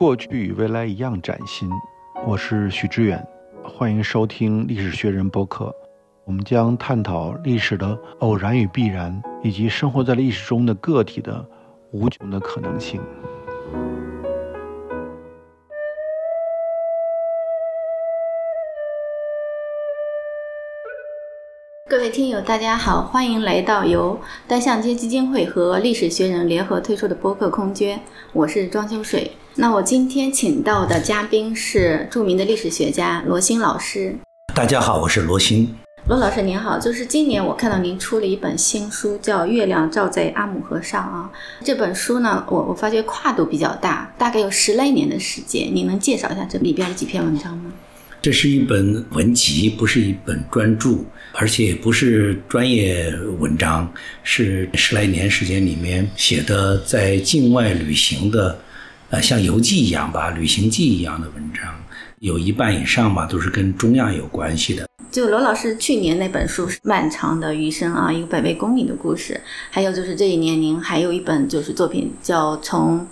过去与未来一样崭新。我是许知远，欢迎收听历史学人播客。我们将探讨历史的偶然与必然，以及生活在历史中的个体的无穷的可能性。各位听友大家好，欢迎来到由单向街基金会和历史学人联合推出的播客空间，我是庄秋水。那我今天请到的嘉宾是著名的历史学家罗新老师。大家好，我是罗新。罗老师您好，就是今年我看到您出了一本新书叫《月亮照在阿姆河上》啊。这本书呢，我发觉跨度比较大，大概有10来年的时间，你能介绍一下这里边的几篇文章吗？这是一本文集，不是一本专著，而且也不是专业文章，是10来年时间里面写的在境外旅行的像游记一样吧，旅行记一样的文章，有一半以上吧都是跟中亚有关系的。就罗老师去年那本书《漫长的余生》啊，一个100位公民的故事，还有就是这一年您还有一本就是作品叫《从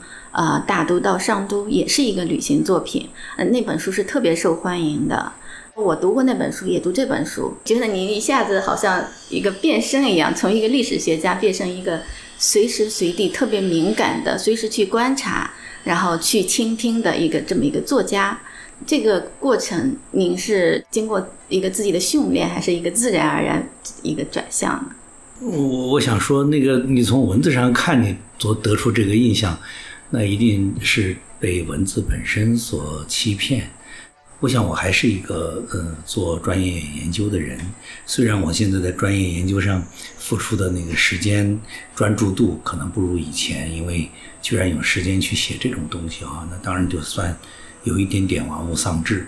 大都到上都》，也是一个旅行作品，那本书是特别受欢迎的。我读过那本书，也读这本书，觉得您一下子好像一个变身一样，从一个历史学家变成一个随时随地特别敏感的，随时去观察然后去倾听的一个这么一个作家。这个过程您是经过一个自己的训练，还是一个自然而然一个转向呢？我想说那个你从文字上看你所得出这个印象，那一定是被文字本身所欺骗。我想我还是一个做专业研究的人，虽然我现在在专业研究上付出的那个时间专注度可能不如以前，因为居然有时间去写这种东西啊，那当然就算有一点点玩物丧志。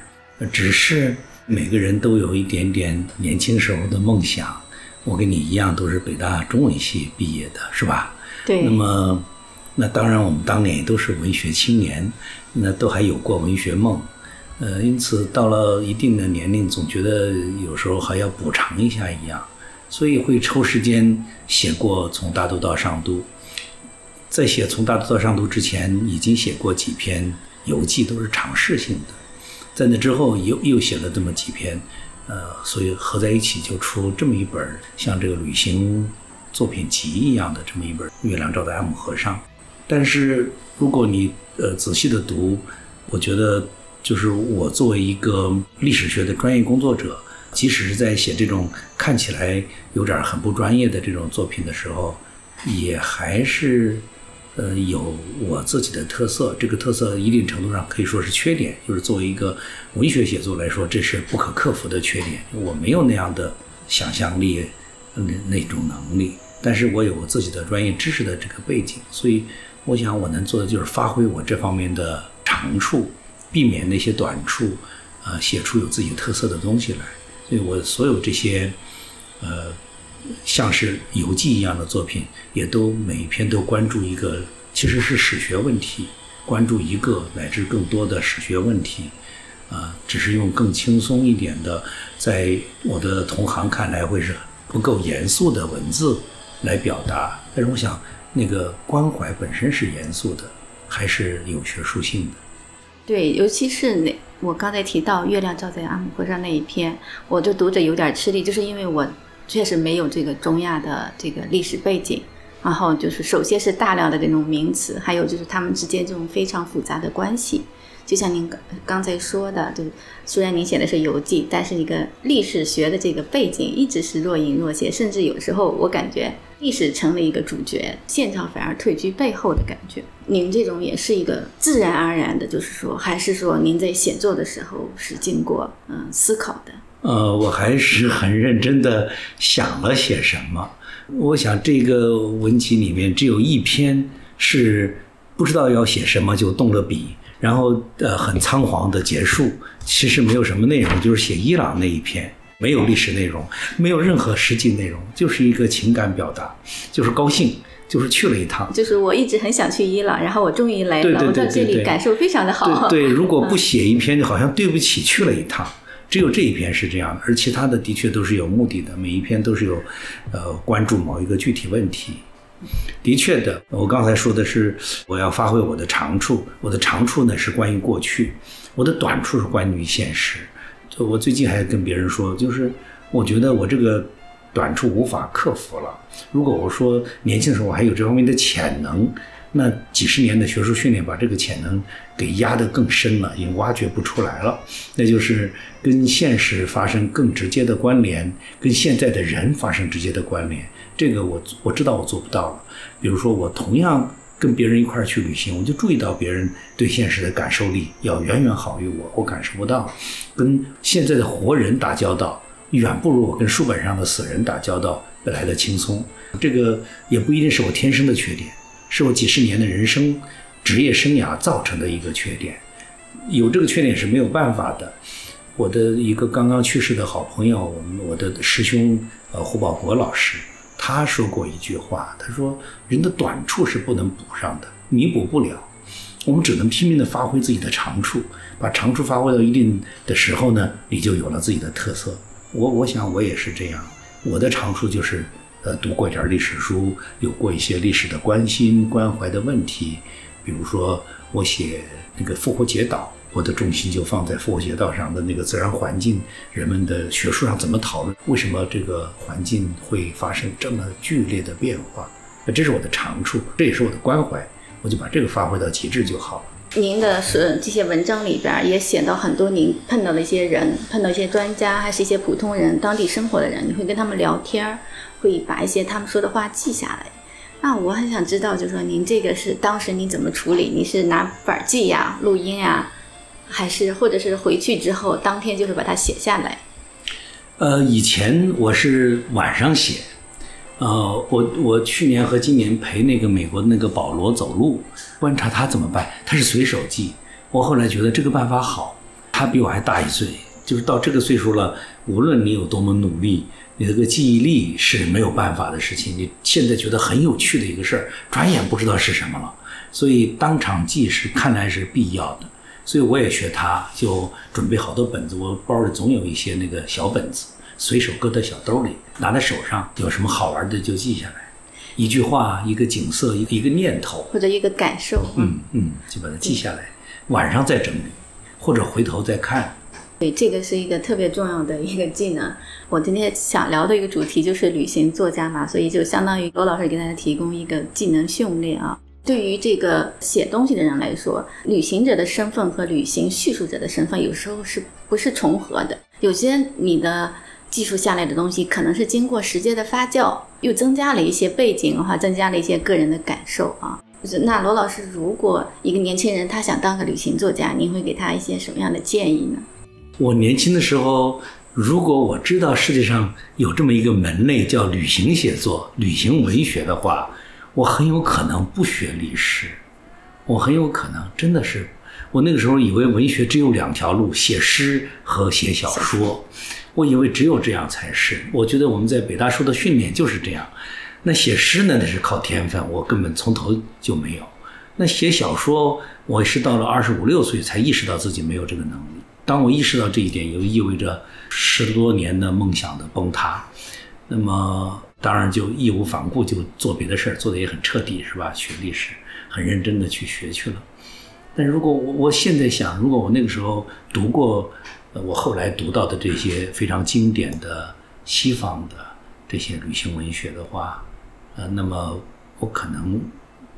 只是每个人都有一点点年轻时候的梦想，我跟你一样都是北大中文系毕业的是吧？对。那当然我们当年也都是文学青年，那都还有过文学梦。因此到了一定的年龄，总觉得有时候还要补偿一下一样，所以会抽时间写过从大都到上都。在写从大都到上都之前，已经写过几篇游记，都是尝试性的。在那之后又写了这么几篇，所以合在一起就出这么一本像这个旅行作品集一样的这么一本《月亮照在阿姆河上》。但是如果你仔细的读，我觉得就是我作为一个历史学的专业工作者，即使是在写这种看起来有点很不专业的这种作品的时候，也还是有我自己的特色。这个特色一定程度上可以说是缺点，就是作为一个文学写作来说，这是不可克服的缺点。我没有那样的想象力，那种能力，但是我有我自己的专业知识的这个背景，所以我想我能做的就是发挥我这方面的长处，避免那些短处，写出有自己特色的东西来。所以我所有这些像是游记一样的作品，也都每一篇都关注一个，其实是史学问题，关注一个乃至更多的史学问题，只是用更轻松一点的，在我的同行看来会是不够严肃的文字来表达。但是我想那个关怀本身是严肃的，还是有学术性的。对，尤其是我刚才提到《月亮照在阿姆河上》那一篇，我就读着有点吃力，就是因为我确实没有这个中亚的这个历史背景，然后就是首先是大量的这种名词，还有就是他们之间这种非常复杂的关系。就像您刚才说的，就是虽然您写的是游记，但是一个历史学的这个背景一直是若隐若现，甚至有时候我感觉历史成了一个主角，现场反而退居背后的感觉。您这种也是一个自然而然的，就是说还是说您在写作的时候是经过思考的？我还是很认真的想了写什么。我想这个文集里面只有一篇是不知道要写什么就动了笔，然后很仓皇的结束，其实没有什么内容，就是写伊朗那一篇，没有历史内容，没有任何实际内容，就是一个情感表达，就是高兴，就是去了一趟，就是我一直很想去伊朗，然后我终于来了，对，我在这里感受非常的好。 对，如果不写一篇，好像对不起去了一趟。只有这一篇是这样的，而其他的的确都是有目的的，每一篇都是有关注某一个具体问题。的确的，我刚才说的是我要发挥我的长处，我的长处呢是关于过去，我的短处是关于现实。我最近还跟别人说，就是我觉得我这个短处无法克服了，如果我说年轻的时候我还有这方面的潜能，那几十年的学术训练把这个潜能给压得更深了，已经挖掘不出来了，那就是跟现实发生更直接的关联，跟现在的人发生直接的关联，这个我知道我做不到了。比如说我同样跟别人一块去旅行，我就注意到别人对现实的感受力要远远好于我感受不到，跟现在的活人打交道远不如我跟书本上的死人打交道来的轻松。这个也不一定是我天生的缺点，是我几十年的人生职业生涯造成的一个缺点，有这个缺点是没有办法的。我的一个刚刚去世的好朋友，我的师兄胡保国老师，他说过一句话，他说人的短处是不能补上的，弥补不了，我们只能拼命地发挥自己的长处，把长处发挥到一定的时候呢，你就有了自己的特色。我想我也是这样，我的长处就是读过一点历史书，有过一些历史的关心关怀的问题，比如说我写那个复活节岛，我的重心就放在复活节岛上的那个自然环境，人们的学术上怎么讨论，为什么这个环境会发生这么剧烈的变化，这是我的长处，这也是我的关怀，我就把这个发挥到极致就好了。您的这些文章里边也写到很多您碰到的一些人，碰到一些专家，还是一些普通人，当地生活的人，你会跟他们聊天，会把一些他们说的话记下来。那我很想知道，就是说您这个是当时您怎么处理？你是拿本记呀、录音啊，还是或者是回去之后当天就是把它写下来？以前我是晚上写。我去年和今年陪那个美国的那个保罗走路，观察他怎么办，他是随手记。我后来觉得这个办法好，他比我还大1岁，就是到这个岁数了，无论你有多么努力，你这个记忆力是没有办法的事情，你现在觉得很有趣的一个事儿，转眼不知道是什么了，所以当场记是看来是必要的。所以我也学他，就准备好多本子，我包里总有一些那个小本子，随手搁在小兜里，拿在手上，有什么好玩的就记下来，一句话，一个景色，一个念头，或者一个感受，就把它记下来，晚上再整理，或者回头再看。对，这个是一个特别重要的一个技能。我今天想聊的一个主题就是旅行作家嘛，所以就相当于罗老师给大家提供一个技能训练啊。对于这个写东西的人来说，旅行者的身份和旅行叙述者的身份有时候是不是重合的，有些你的技术下来的东西可能是经过时间的发酵，又增加了一些背景的话，增加了一些个人的感受啊。那罗老师，如果一个年轻人他想当个旅行作家，您会给他一些什么样的建议呢？我年轻的时候，如果我知道世界上有这么一个门类叫旅行写作、旅行文学的话，我很有可能不学历史，我很有可能真的是，我那个时候以为文学只有2条路，写诗和写小说，我以为只有这样才是，我觉得我们在北大受的训练就是这样。那写诗呢，那是靠天分，我根本从头就没有。那写小说，我是到了25、26岁才意识到自己没有这个能力。当我意识到这一点，又意味着10多年的梦想的崩塌，那么当然就义无反顾就做别的事儿，做的也很彻底，是吧？学历史，很认真的去学去了。但如果我现在想，如果我那个时候读过我后来读到的这些非常经典的西方的这些旅行文学的话，那么我可能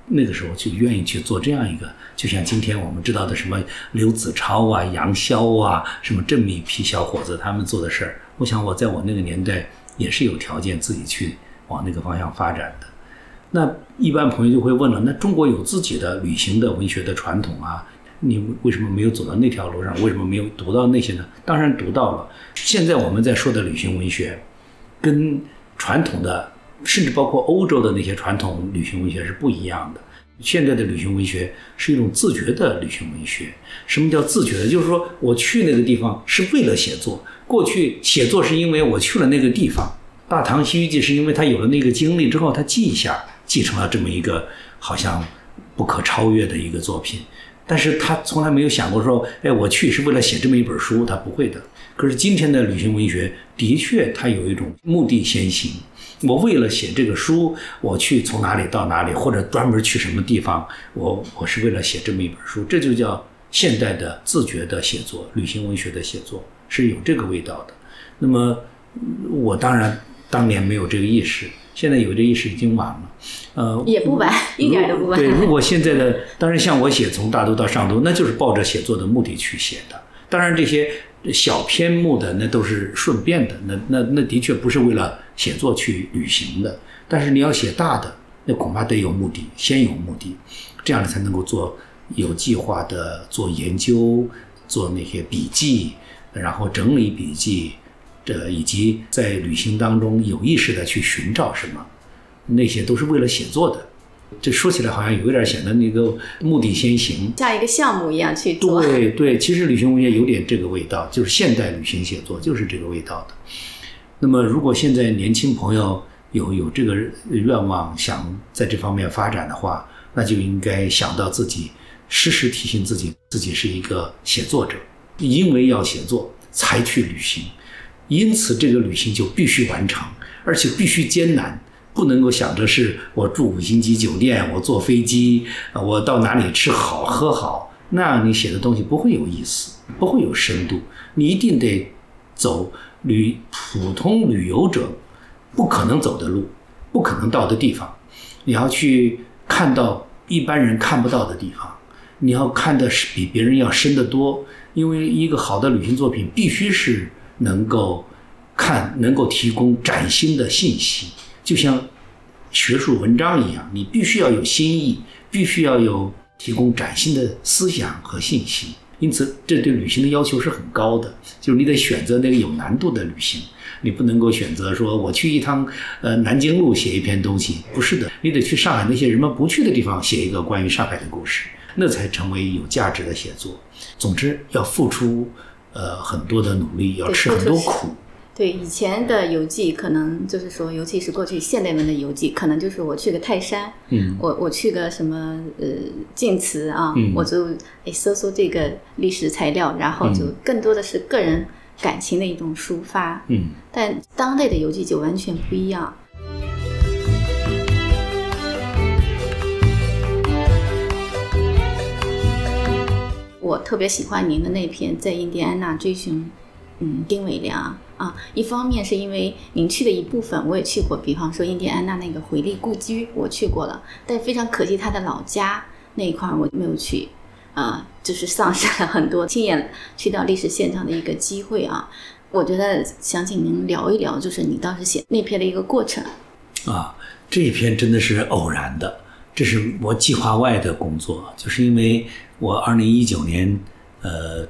那个时候就愿意去做这样一个，就像今天我们知道的什么刘子超啊、杨逍啊，什么这么一批小伙子他们做的事儿，我想我在我那个年代也是有条件自己去往那个方向发展的。那一般朋友就会问了，那中国有自己的旅行的文学的传统啊，你为什么没有走到那条路上？为什么没有读到那些呢？当然读到了。现在我们在说的旅行文学，跟传统的，甚至包括欧洲的那些传统旅行文学是不一样的。现在的旅行文学是一种自觉的旅行文学。什么叫自觉的？就是说我去那个地方是为了写作，过去写作是因为我去了那个地方，大唐西域记是因为他有了那个经历之后，他记一下，记成了这么一个好像不可超越的一个作品。但是他从来没有想过说，哎，我去是为了写这么一本书，他不会的。可是今天的旅行文学的确它有一种目的先行，我为了写这个书，我去从哪里到哪里，或者专门去什么地方，我是为了写这么一本书，这就叫现代的自觉的写作，旅行文学的写作是有这个味道的。那么我当然当年没有这个意识，现在有这个意识已经晚了，也不晚，一点都不晚。对，如果现在的，当然像我写从大都到上都，那就是抱着写作的目的去写的。当然这些小篇目的那都是顺便的，那的确不是为了写作去旅行的。但是你要写大的，那恐怕得有目的，先有目的，这样才能够做有计划的做研究，做那些笔记，然后整理笔记，以及在旅行当中有意识的去寻找什么，那些都是为了写作的。这说起来好像有点显得那个目的先行，像一个项目一样去做。对对，其实旅行文学有点这个味道，就是现代旅行写作就是这个味道的。那么如果现在年轻朋友有这个愿望想在这方面发展的话，那就应该想到自己，时时提醒自己是一个写作者，因为要写作才去旅行，因此这个旅行就必须完成，而且必须艰难，不能够想着是我住5星级酒店，我坐飞机，我到哪里吃好喝好，那你写的东西不会有意思，不会有深度。你一定得走普通旅游者不可能走的路，不可能到的地方，你要去看到一般人看不到的地方，你要看的是比别人要深得多。因为一个好的旅行作品必须是能够提供崭新的信息，就像学术文章一样，你必须要有新意，必须要有提供崭新的思想和信息。因此这对旅行的要求是很高的，就是你得选择那个有难度的旅行，你不能够选择说我去一趟南京路写一篇东西，不是的，你得去上海那些人们不去的地方写一个关于上海的故事，那才成为有价值的写作。总之要付出很多的努力，要吃很多苦。对，以前的游记可能就是说，尤其是过去现代文的游记，可能就是我去个泰山，我去个什么晋祠啊，我就搜搜这个历史材料，然后就更多的是个人感情的一种抒发。但当代的游记就完全不一样。我特别喜欢您的那篇《在印第安纳追寻丁伟良》啊，一方面是因为您去的一部分我也去过，比方说印第安纳那个回力故居我去过了，但非常可惜他的老家那一块我没有去，就是丧失了很多亲眼去到历史现场的一个机会啊。我觉得想请您聊一聊，就是你当时写那篇的一个过程啊。这一篇真的是偶然的，这是我计划外的工作，就是因为我2019年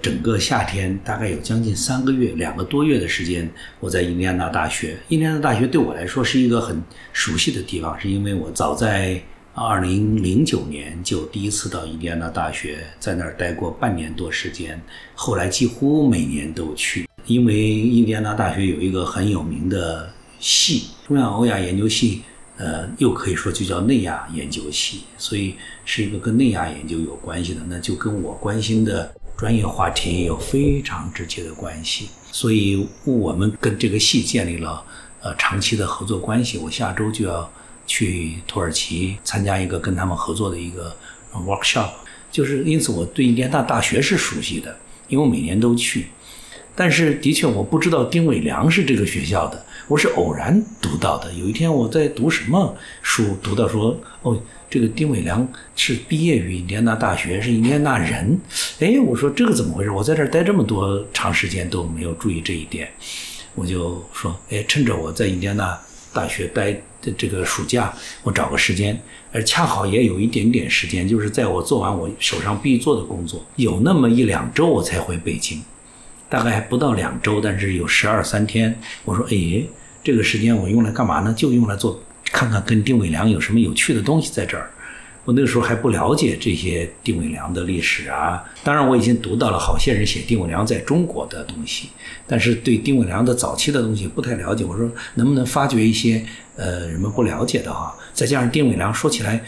整个夏天大概有将近3个月2个多月的时间，我在印第安纳大学。印第安纳大学对我来说是一个很熟悉的地方，是因为我早在2009年就第一次到印第安纳大学，在那儿待过半年多时间，后来几乎每年都去。因为印第安纳大学有一个很有名的系，中亚欧亚研究系，又可以说就叫内亚研究系，所以是一个跟内亚研究有关系的，那就跟我关心的专业话题有非常直接的关系，所以我们跟这个系建立了长期的合作关系。我下周就要去土耳其参加一个跟他们合作的一个 workshop， 就是因此我对印第安纳大学是熟悉的，因为我每年都去。但是的确我不知道丁伟良是这个学校的，我是偶然读到的。有一天我在读什么书，读到说这个丁伟良是毕业于印第安纳大学，是印第安纳人。我说这个怎么回事，我在这儿待这么多长时间都没有注意这一点。我就说趁着我在印第安纳大学待的这个暑假，我找个时间，而恰好也有一点点时间，就是在我做完我手上必做的工作，有那么1-2周我才回北京，大概还不到2周，但是有12-13天。我说这个时间我用来干嘛呢，就用来看看跟丁伟良有什么有趣的东西在这儿。我那个时候还不了解这些丁伟良的历史啊，当然我已经读到了好些人写丁伟良在中国的东西，但是对丁伟良的早期的东西不太了解。我说能不能发掘一些人们不了解的哈。再加上丁伟良说起来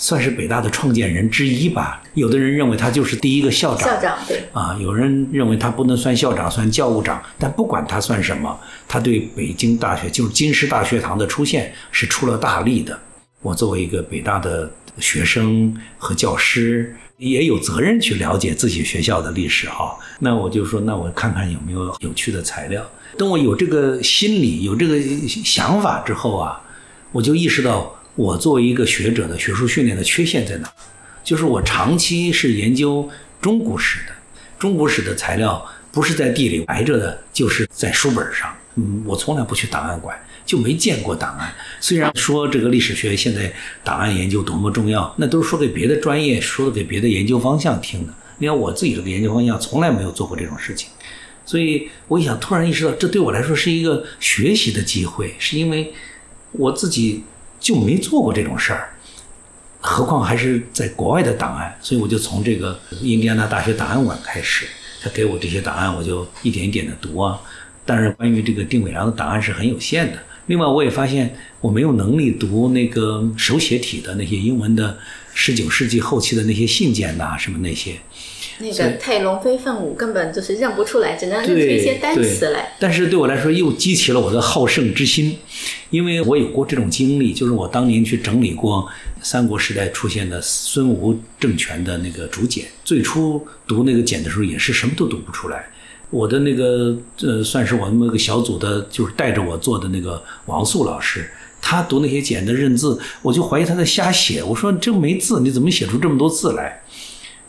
算是北大的创建人之一吧。有的人认为他就是第一个校长，对啊，有人认为他不能算校长，算教务长。但不管他算什么，他对北京大学，就是京师大学堂的出现是出了大力的。我作为一个北大的学生和教师，也有责任去了解自己学校的历史啊。那我就说，那我看看有没有有趣的材料。等我有这个心理，有这个想法之后啊，我就意识到我作为一个学者的学术训练的缺陷在哪？就是我长期是研究中古史的，中古史的材料不是在地里埋着的，就是在书本上。我从来不去档案馆，就没见过档案。虽然说这个历史学现在档案研究多么重要，那都是说给别的专业，说给别的研究方向听的。你看我自己这个研究方向从来没有做过这种事情，所以我一想，突然意识到这对我来说是一个学习的机会，是因为我自己就没做过这种事儿，何况还是在国外的档案。所以我就从这个印第安纳大学档案馆开始，他给我这些档案，我就一点一点的读啊。但是关于这个丁伟良的档案是很有限的。另外我也发现我没有能力读那个手写体的那些英文的19世纪后期的那些信件啊什么那些，那个太龙飞凤舞根本就是认不出来，只能认出一些单词来。但是对我来说又激起了我的好胜之心，因为我有过这种经历，就是我当年去整理过三国时代出现的孙吴政权的那个竹简。最初读那个简的时候也是什么都读不出来。我的那个算是我那个小组的，就是带着我做的那个王素老师，他读那些简的认字，我就怀疑他在瞎写。我说这没字，你怎么写出这么多字来？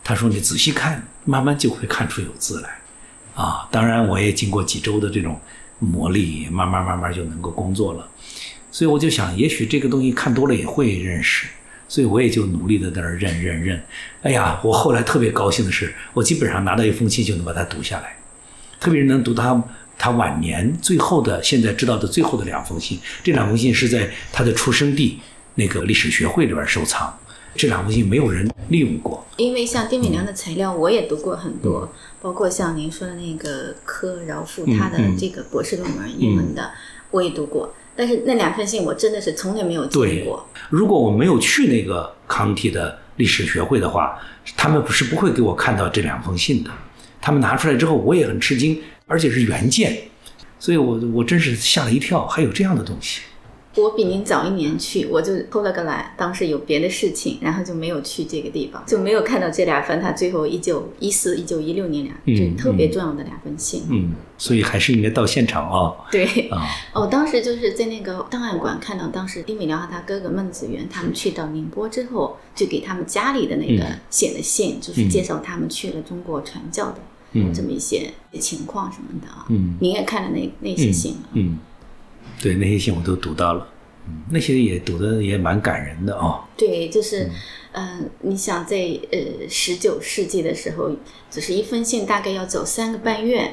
他说你仔细看，慢慢就会看出有字来啊。当然我也经过几周的这种磨砺，慢慢就能够工作了。所以我就想，也许这个东西看多了也会认识，所以我也就努力的在那儿认。哎呀，我后来特别高兴的是，我基本上拿到一封信就能把它读下来，特别是能读他晚年最后的，现在知道的最后的两封信。这两封信是在他的出生地那个历史学会里边收藏，这两封信没有人利用过。因为像丁伟良的材料我也读过很多，包括像您说的那个柯饶富他的这个博士论文英文的我也读过，但是那两封信我真的是从来没有见过。如果我没有去那个康体的历史学会的话，他们是不会给我看到这两封信的。他们拿出来之后我也很吃惊，而且是原件，所以我真是吓了一跳，还有这样的东西。我比您早一年去，我就偷了个懒，当时有别的事情，然后就没有去这个地方，就没有看到这两份他最后1914、1916年就特别重要的两封信。所以还是应该到现场啊。对啊，我当时就是在那个档案馆看到，当时丁伟良和他哥哥孟子元他们去到宁波之后，就给他们家里的那个写的信，就是介绍他们去了中国传教的这么一些情况什么的啊。您也看了那些信了？对，那些信我都读到了，那些也读的也蛮感人的哦。对，就是，你想在19世纪的时候，就是一封信大概要走3个半月，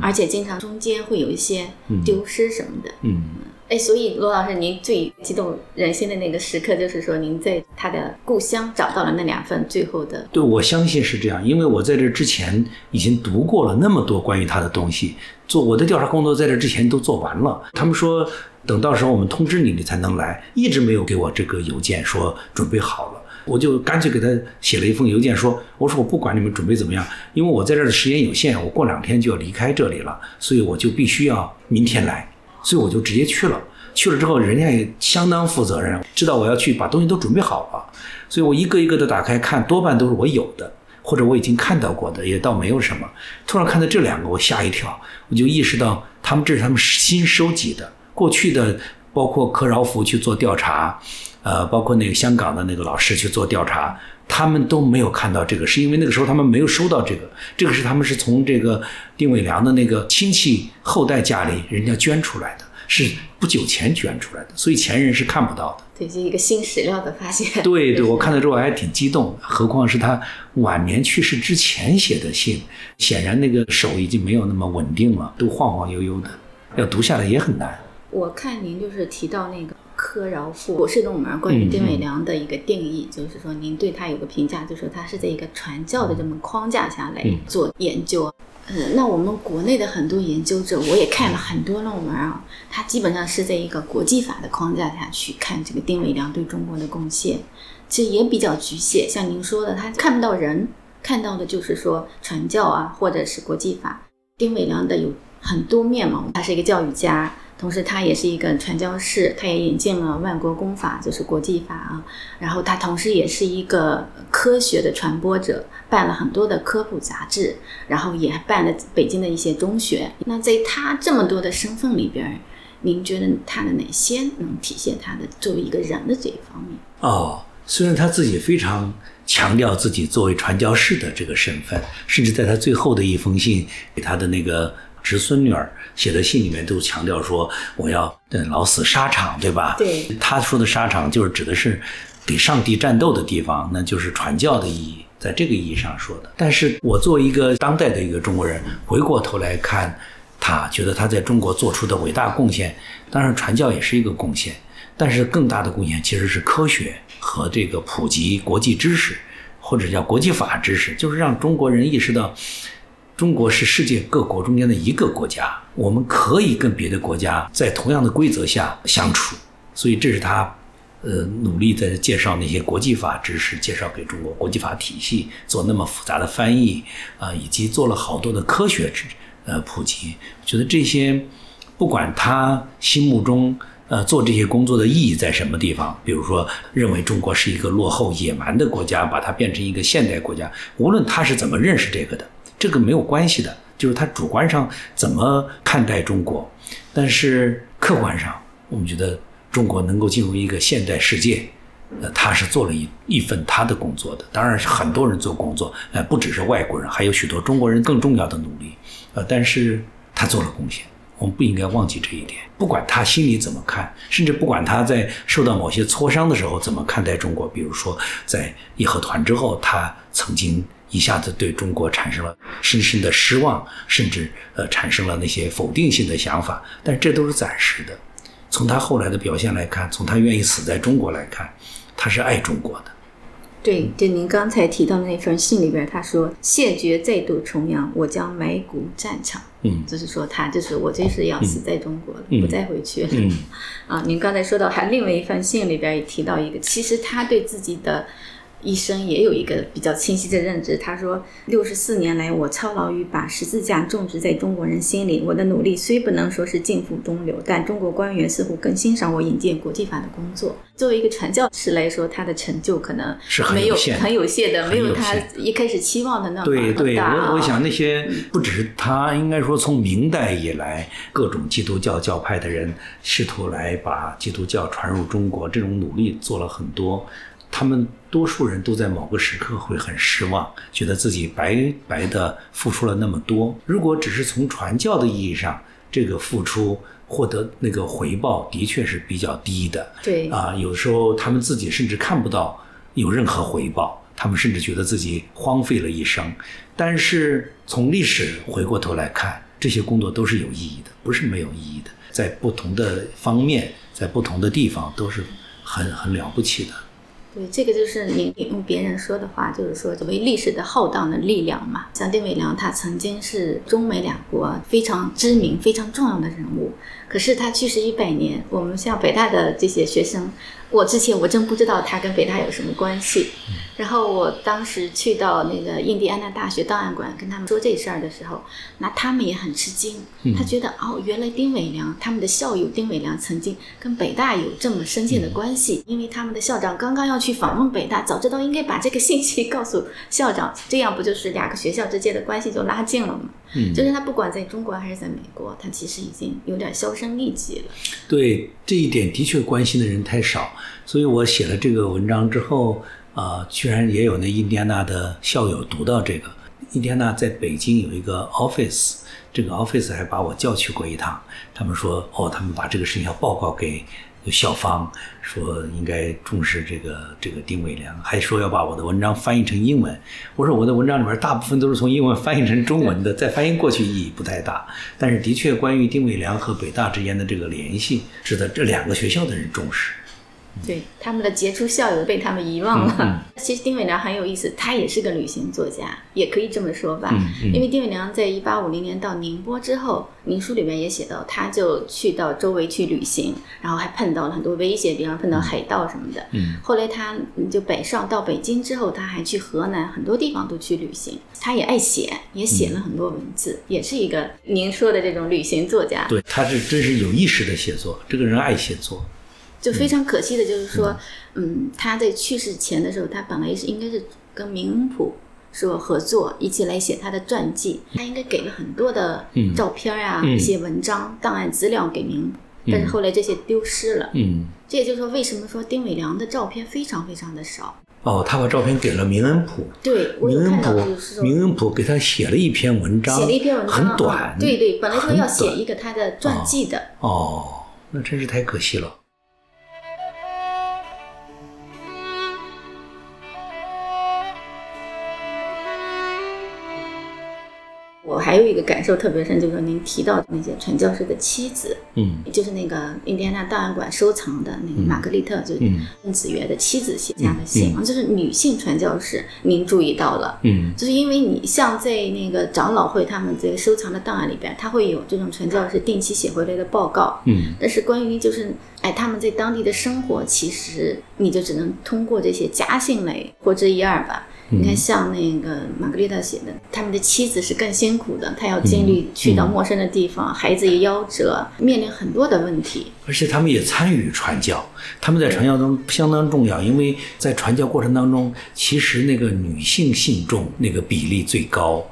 而且经常中间会有一些丢失什么的，所以罗老师，您最激动人心的那个时刻，就是说您在他的故乡找到了那两份最后的。对，我相信是这样，因为我在这之前已经读过了那么多关于他的东西，做我的调查工作在这之前都做完了。他们说等到时候我们通知你，你才能来，一直没有给我这个邮件说准备好了。我就干脆给他写了一封邮件，我说我不管你们准备怎么样，因为我在这的时间有限，我过2天就要离开这里了，所以我就必须要明天来。所以我就直接去了，之后人家也相当负责任，知道我要去，把东西都准备好了。所以我一个一个的打开看，多半都是我有的，或者我已经看到过的，也倒没有什么。突然看到这两个，我吓一跳，我就意识到这是他们新收集的，过去的包括柯饶福去做调查，包括那个香港的那个老师去做调查，他们都没有看到这个，是因为那个时候他们没有收到这个。这个是他们是从这个丁伟良的那个亲戚后代家里人家捐出来的，是不久前捐出来的，所以前人是看不到的。对，是一个新史料的发现。对，我看到之后还挺激动，何况是他晚年去世之前写的信，显然那个手已经没有那么稳定了，都晃晃悠悠的，要读下来也很难。我看您就是提到那个柯饶富博士论文关于丁伟良的一个定义，就是说您对他有个评价，就是说他是在一个传教的这么框架下来做研究。那我们国内的很多研究者，我也看了很多论文啊，他基本上是在一个国际法的框架下去看这个丁伟良对中国的贡献。其实也比较局限，像您说的他看不到人，看到的就是说传教啊或者是国际法。丁伟良的有很多面嘛，他是一个教育家，同时他也是一个传教士，他也引进了万国公法，就是国际法啊。然后他同时也是一个科学的传播者，办了很多的科普杂志，然后也办了北京的一些中学。那在他这么多的身份里边，您觉得他的哪些能体现他的作为一个人的这一方面？哦，虽然他自己非常强调自己作为传教士的这个身份，甚至在他最后的一封信给他的那个侄孙女儿写的信里面都强调说我要老死沙场，对吧？对，他说的沙场就是指的是给上帝战斗的地方，那就是传教的意义，在这个意义上说的。但是我作为一个当代的一个中国人，回过头来看他，觉得他在中国做出的伟大贡献，当然传教也是一个贡献，但是更大的贡献其实是科学和这个普及国际知识，或者叫国际法知识，就是让中国人意识到中国是世界各国中间的一个国家，我们可以跟别的国家在同样的规则下相处。所以这是他努力在介绍那些国际法知识，介绍给中国国际法体系，做那么复杂的翻译啊，以及做了好多的科学普及。我觉得这些不管他心目中做这些工作的意义在什么地方，比如说认为中国是一个落后野蛮的国家，把它变成一个现代国家，无论他是怎么认识这个的，这个没有关系的，就是他主观上怎么看待中国。但是客观上我们觉得中国能够进入一个现代世界，他是做了一份他的工作的。当然是很多人做工作，不只是外国人，还有许多中国人更重要的努力，但是他做了贡献，我们不应该忘记这一点。不管他心里怎么看，甚至不管他在受到某些挫伤的时候怎么看待中国，比如说在义和团之后，他曾经一下子对中国产生了深深的失望，甚至产生了那些否定性的想法，但这都是暂时的。从他后来的表现来看，从他愿意死在中国来看，他是爱中国的。对，就您刚才提到的那份信里边，他说谢绝再度重洋，我将埋骨战场。就是说他就是我就是要死在中国了，不再回去了。啊，您刚才说到还另外一份信里边也提到一个，其实他对自己的一生也有一个比较清晰的认知。他说64年来我操劳于把十字架种植在中国人心里，我的努力虽不能说是尽付东流，但中国官员似乎更欣赏我引进国际法的工作。作为一个传教士来说，他的成就可能没有是很有限的，没有他一开始期望的那么大。对对，我想那些不只是他，应该说从明代以来各种基督教教派的人试图来把基督教传入中国，这种努力做了很多，他们多数人都在某个时刻会很失望，觉得自己白白的付出了那么多。如果只是从传教的意义上，这个付出获得那个回报的确是比较低的。对啊，有时候他们自己甚至看不到有任何回报，他们甚至觉得自己荒废了一生。但是从历史回过头来看，这些工作都是有意义的，不是没有意义的。在不同的方面，在不同的地方，都是很了不起的。对，这个就是您用别人说的话，就是说作为历史的浩荡的力量嘛。像丁伟良，他曾经是中美两国非常知名非常重要的人物，可是他去世100年，我们像北大的这些学生，之前我真不知道他跟北大有什么关系。然后我当时去到那个印第安纳大学档案馆跟他们说这事儿的时候，那他们也很吃惊，他觉得原来丁伟良他们的校友丁伟良曾经跟北大有这么深切的关系，因为他们的校长刚刚要去访问北大，早知道应该把这个信息告诉校长，这样不就是两个学校之间的关系就拉近了吗？就是他不管在中国还是在美国，他其实已经有点销声匿迹了。对，这一点的确关心的人太少，所以我写了这个文章之后居然也有那印第安纳的校友读到这个。印第安纳在北京有一个 office， 这个 office 还把我叫去过一趟，他们说他们把这个事情要报告给校方，说应该重视这个丁伟良，还说要把我的文章翻译成英文。我说我的文章里面大部分都是从英文翻译成中文的，再翻译过去意义不太大，但是的确关于丁伟良和北大之间的这个联系，值得这两个学校的人重视。对，他们的杰出校友被他们遗忘了。其实丁伟良很有意思，他也是个旅行作家，也可以这么说吧。因为丁伟良在1850年到宁波之后，您书里面也写到，他就去到周围去旅行，然后还碰到了很多危险，比方碰到海盗什么的。后来他就北上到北京之后，他还去河南，很多地方都去旅行。他也爱写，也写了很多文字，也是一个您说的这种旅行作家。对，他是真是有意识的写作，这个人爱写作。就非常可惜的就是说，他在去世前的时候，他本来是应该是跟明谱说合作，一起来写他的传记。他应该给了很多的照片啊，一些文章、档案资料给明谱，但是后来这些丢失了。这也就是说，为什么说丁伟良的照片非常非常的少？哦，他把照片给了明恩普。对，明恩普给他写了一篇文章，很短。对对，本来说要写一个他的传记的。哦，那真是太可惜了。我还有一个感受特别深，就是您提到那些传教士的妻子，就是那个印第安纳档案馆收藏的那个玛格丽特，就是邓子越的妻子写下的信，就是女性传教士，您注意到了，就是因为你像在那个长老会他们这个收藏的档案里边，他会有这种传教士定期写回来的报告，但是关于就是他们在当地的生活，其实你就只能通过这些家信来获知一二吧。你看像那个玛格丽特写的，他们的妻子是更辛苦的，她要经历去到陌生的地方，孩子也夭折，面临很多的问题。而且他们也参与传教，他们在传教中相当重要，因为在传教过程当中，其实那个女性信众那个比例最高，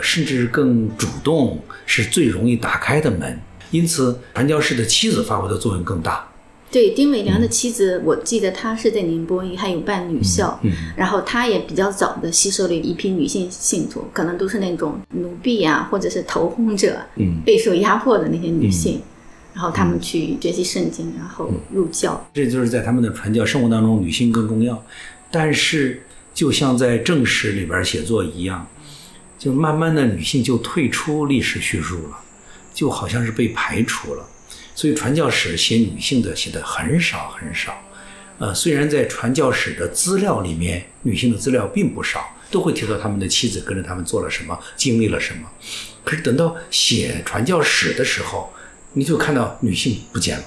甚至更主动，是最容易打开的门，因此传教士的妻子发挥的作用更大。对，丁伟良的妻子，我记得她是在宁波还有办女校，然后她也比较早的吸收了一批女性信徒，可能都是那种奴婢啊，或者是投哄者，备受压迫的那些女性，然后她们去学习圣经，然后入教。这就是在他们的传教生活当中，女性更重要。但是就像在正史里边写作一样，就慢慢的女性就退出历史叙述了，就好像是被排除了。所以传教史写女性的写的很少很少，虽然在传教史的资料里面，女性的资料并不少，都会提到他们的妻子跟着他们做了什么，经历了什么。可是等到写传教史的时候，你就看到女性不见了，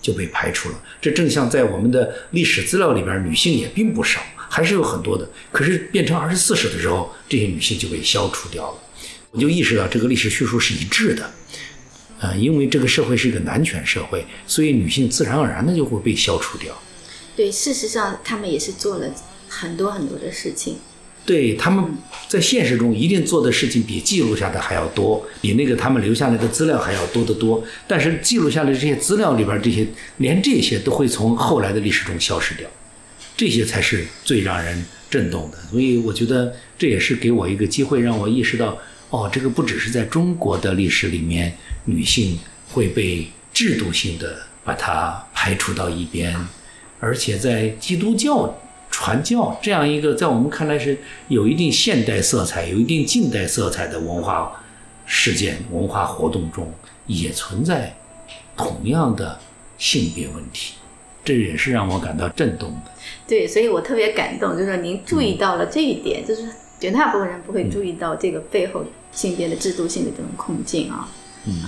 就被排除了。这正像在我们的历史资料里边，女性也并不少，还是有很多的。可是变成24史的时候，这些女性就被消除掉了。我就意识到这个历史叙述是一致的。因为这个社会是一个男权社会，所以女性自然而然的就会被消除掉。对，事实上他们也是做了很多很多的事情。对，他们在现实中一定做的事情比记录下的还要多，比那个他们留下来的资料还要多得多。但是记录下来的这些资料里边，这些连这些都会从后来的历史中消失掉，这些才是最让人震动的。所以我觉得这也是给我一个机会，让我意识到，这个不只是在中国的历史里面，女性会被制度性的把它排除到一边，而且在基督教传教这样一个在我们看来是有一定现代色彩、有一定近代色彩的文化事件、文化活动中，也存在同样的性别问题。这也是让我感到震动的。对，所以我特别感动，就是您注意到了这一点，就是绝大部分人不会注意到这个背后性别的制度性的这种困境啊。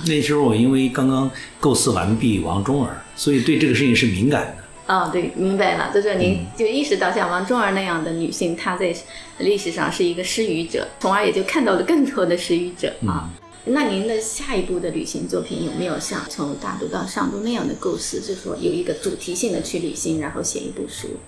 那时候我因为刚刚构思完毕王中儿，所以对这个事情是敏感的。对，明白了，就是您就意识到像王中儿那样的女性，她在历史上是一个施予者，从而也就看到了更多的施予者啊。那您的下一步的旅行作品有没有像从大都到上都那样的构思，就是说有一个主题性的去旅行，然后写一部书？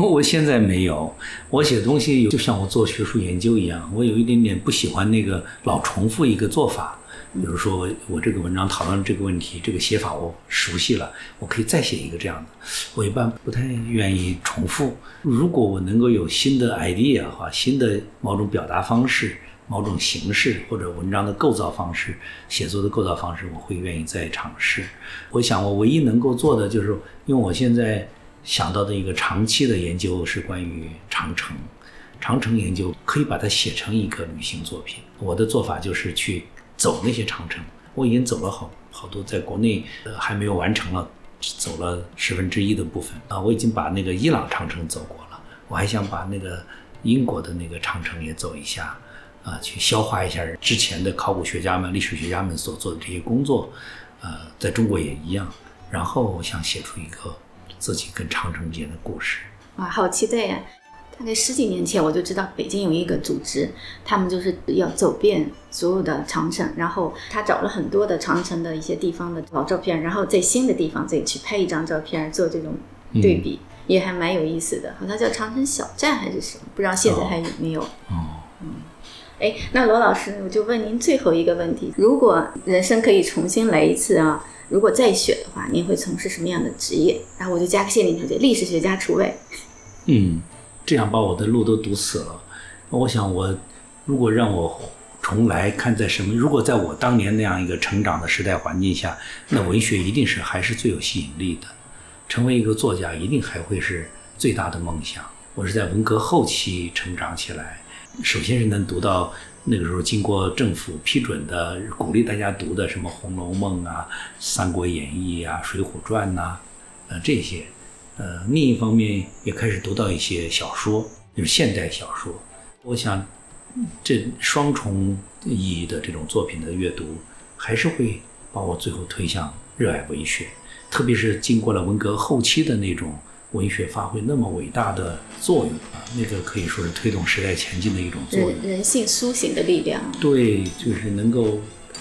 我现在没有，我写东西就像我做学术研究一样，我有一点点不喜欢那个老重复一个做法。比如说我这个文章讨论这个问题，这个写法我熟悉了，我可以再写一个这样的。我一般不太愿意重复，如果我能够有新的 idea 哈，新的某种表达方式、某种形式或者文章的构造方式、写作的构造方式，我会愿意再尝试。我想我唯一能够做的就是，因为我现在想到的一个长期的研究是关于长城。长城研究可以把它写成一个旅行作品。我的做法就是去走那些长城，我已经走了好多在国内还没有完成了走了1/10的部分啊，我已经把那个伊朗长城走过了，我还想把那个英国的那个长城也走一下啊，去消化一下之前的考古学家们、历史学家们所做的这些工作，在中国也一样。然后我想写出一个自己跟长城间的故事。哇，好期待呀！大概10几年前我就知道北京有一个组织，他们就是要走遍所有的长城，然后他找了很多的长城的一些地方的老照片，然后在新的地方再去拍一张照片做这种对比，也还蛮有意思的。好像叫长城小站还是什么，不知道现在还有没有。那罗老师，我就问您最后一个问题，如果人生可以重新来一次啊，如果再选的话，您会从事什么样的职业？然后我就加个限定条件，历史学家除外。这样把我的路都堵死了。我想我如果让我重来看，在什么，如果在我当年那样一个成长的时代环境下，那文学一定是还是最有吸引力的，成为一个作家一定还会是最大的梦想。我是在文革后期成长起来，首先是能读到那个时候经过政府批准的鼓励大家读的什么《红楼梦》啊、《三国演义》啊、《水浒传》啊，这些。另一方面也开始读到一些小说，就是现代小说。我想这双重意义的这种作品的阅读还是会把我最后推向热爱文学，特别是经过了文革后期的那种文学发挥那么伟大的作用啊，那个可以说是推动时代前进的一种作用， 人性苏醒的力量。对，就是能够，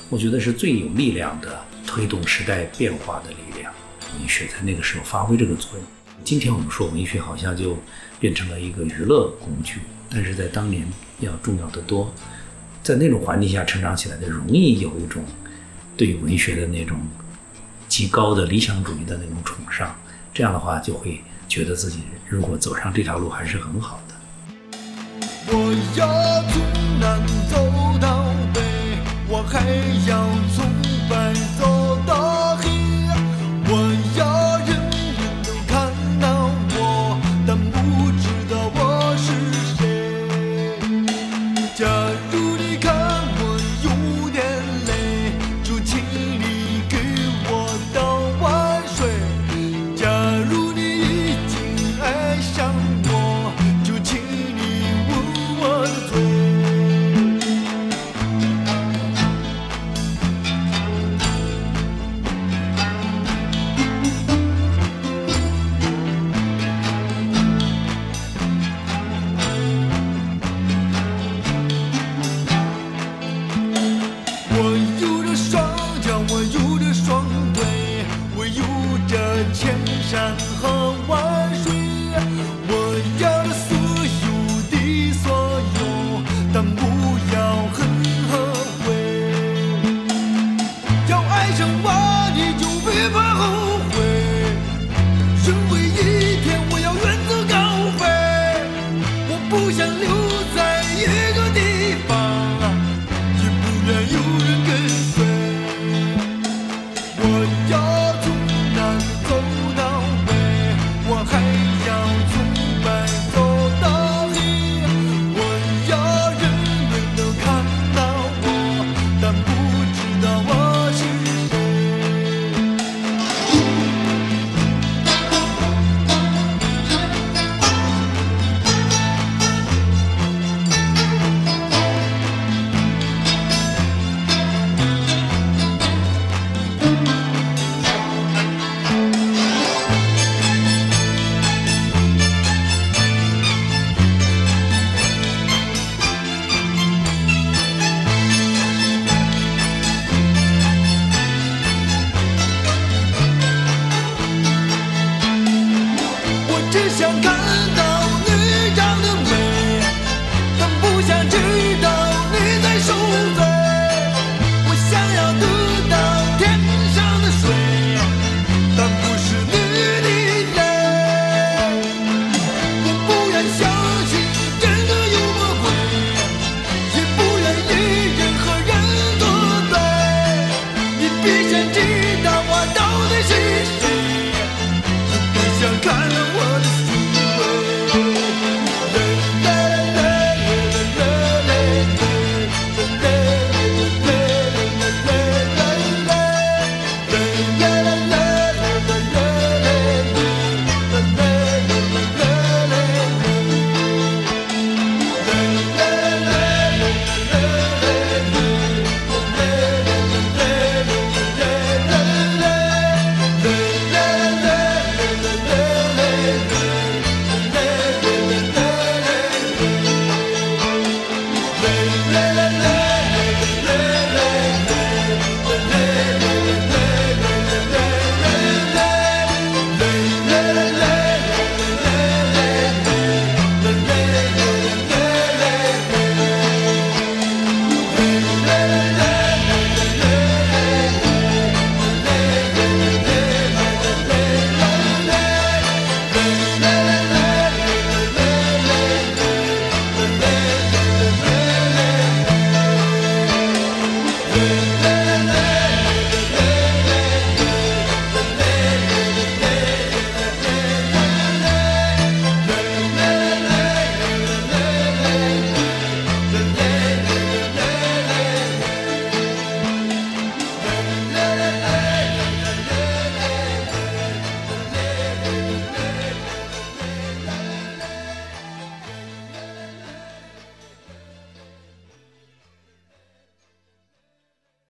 我觉得是最有力量的推动时代变化的力量，文学在那个时候发挥这个作用。今天我们说文学好像就变成了一个娱乐工具，但是在当年要重要得多。在那种环境下成长起来的，容易有一种对文学的那种极高的理想主义的那种崇尚，这样的话就会觉得自己如果走上这条路还是很好的。我要从南走到北，我还要从白走到黑，我要不想留。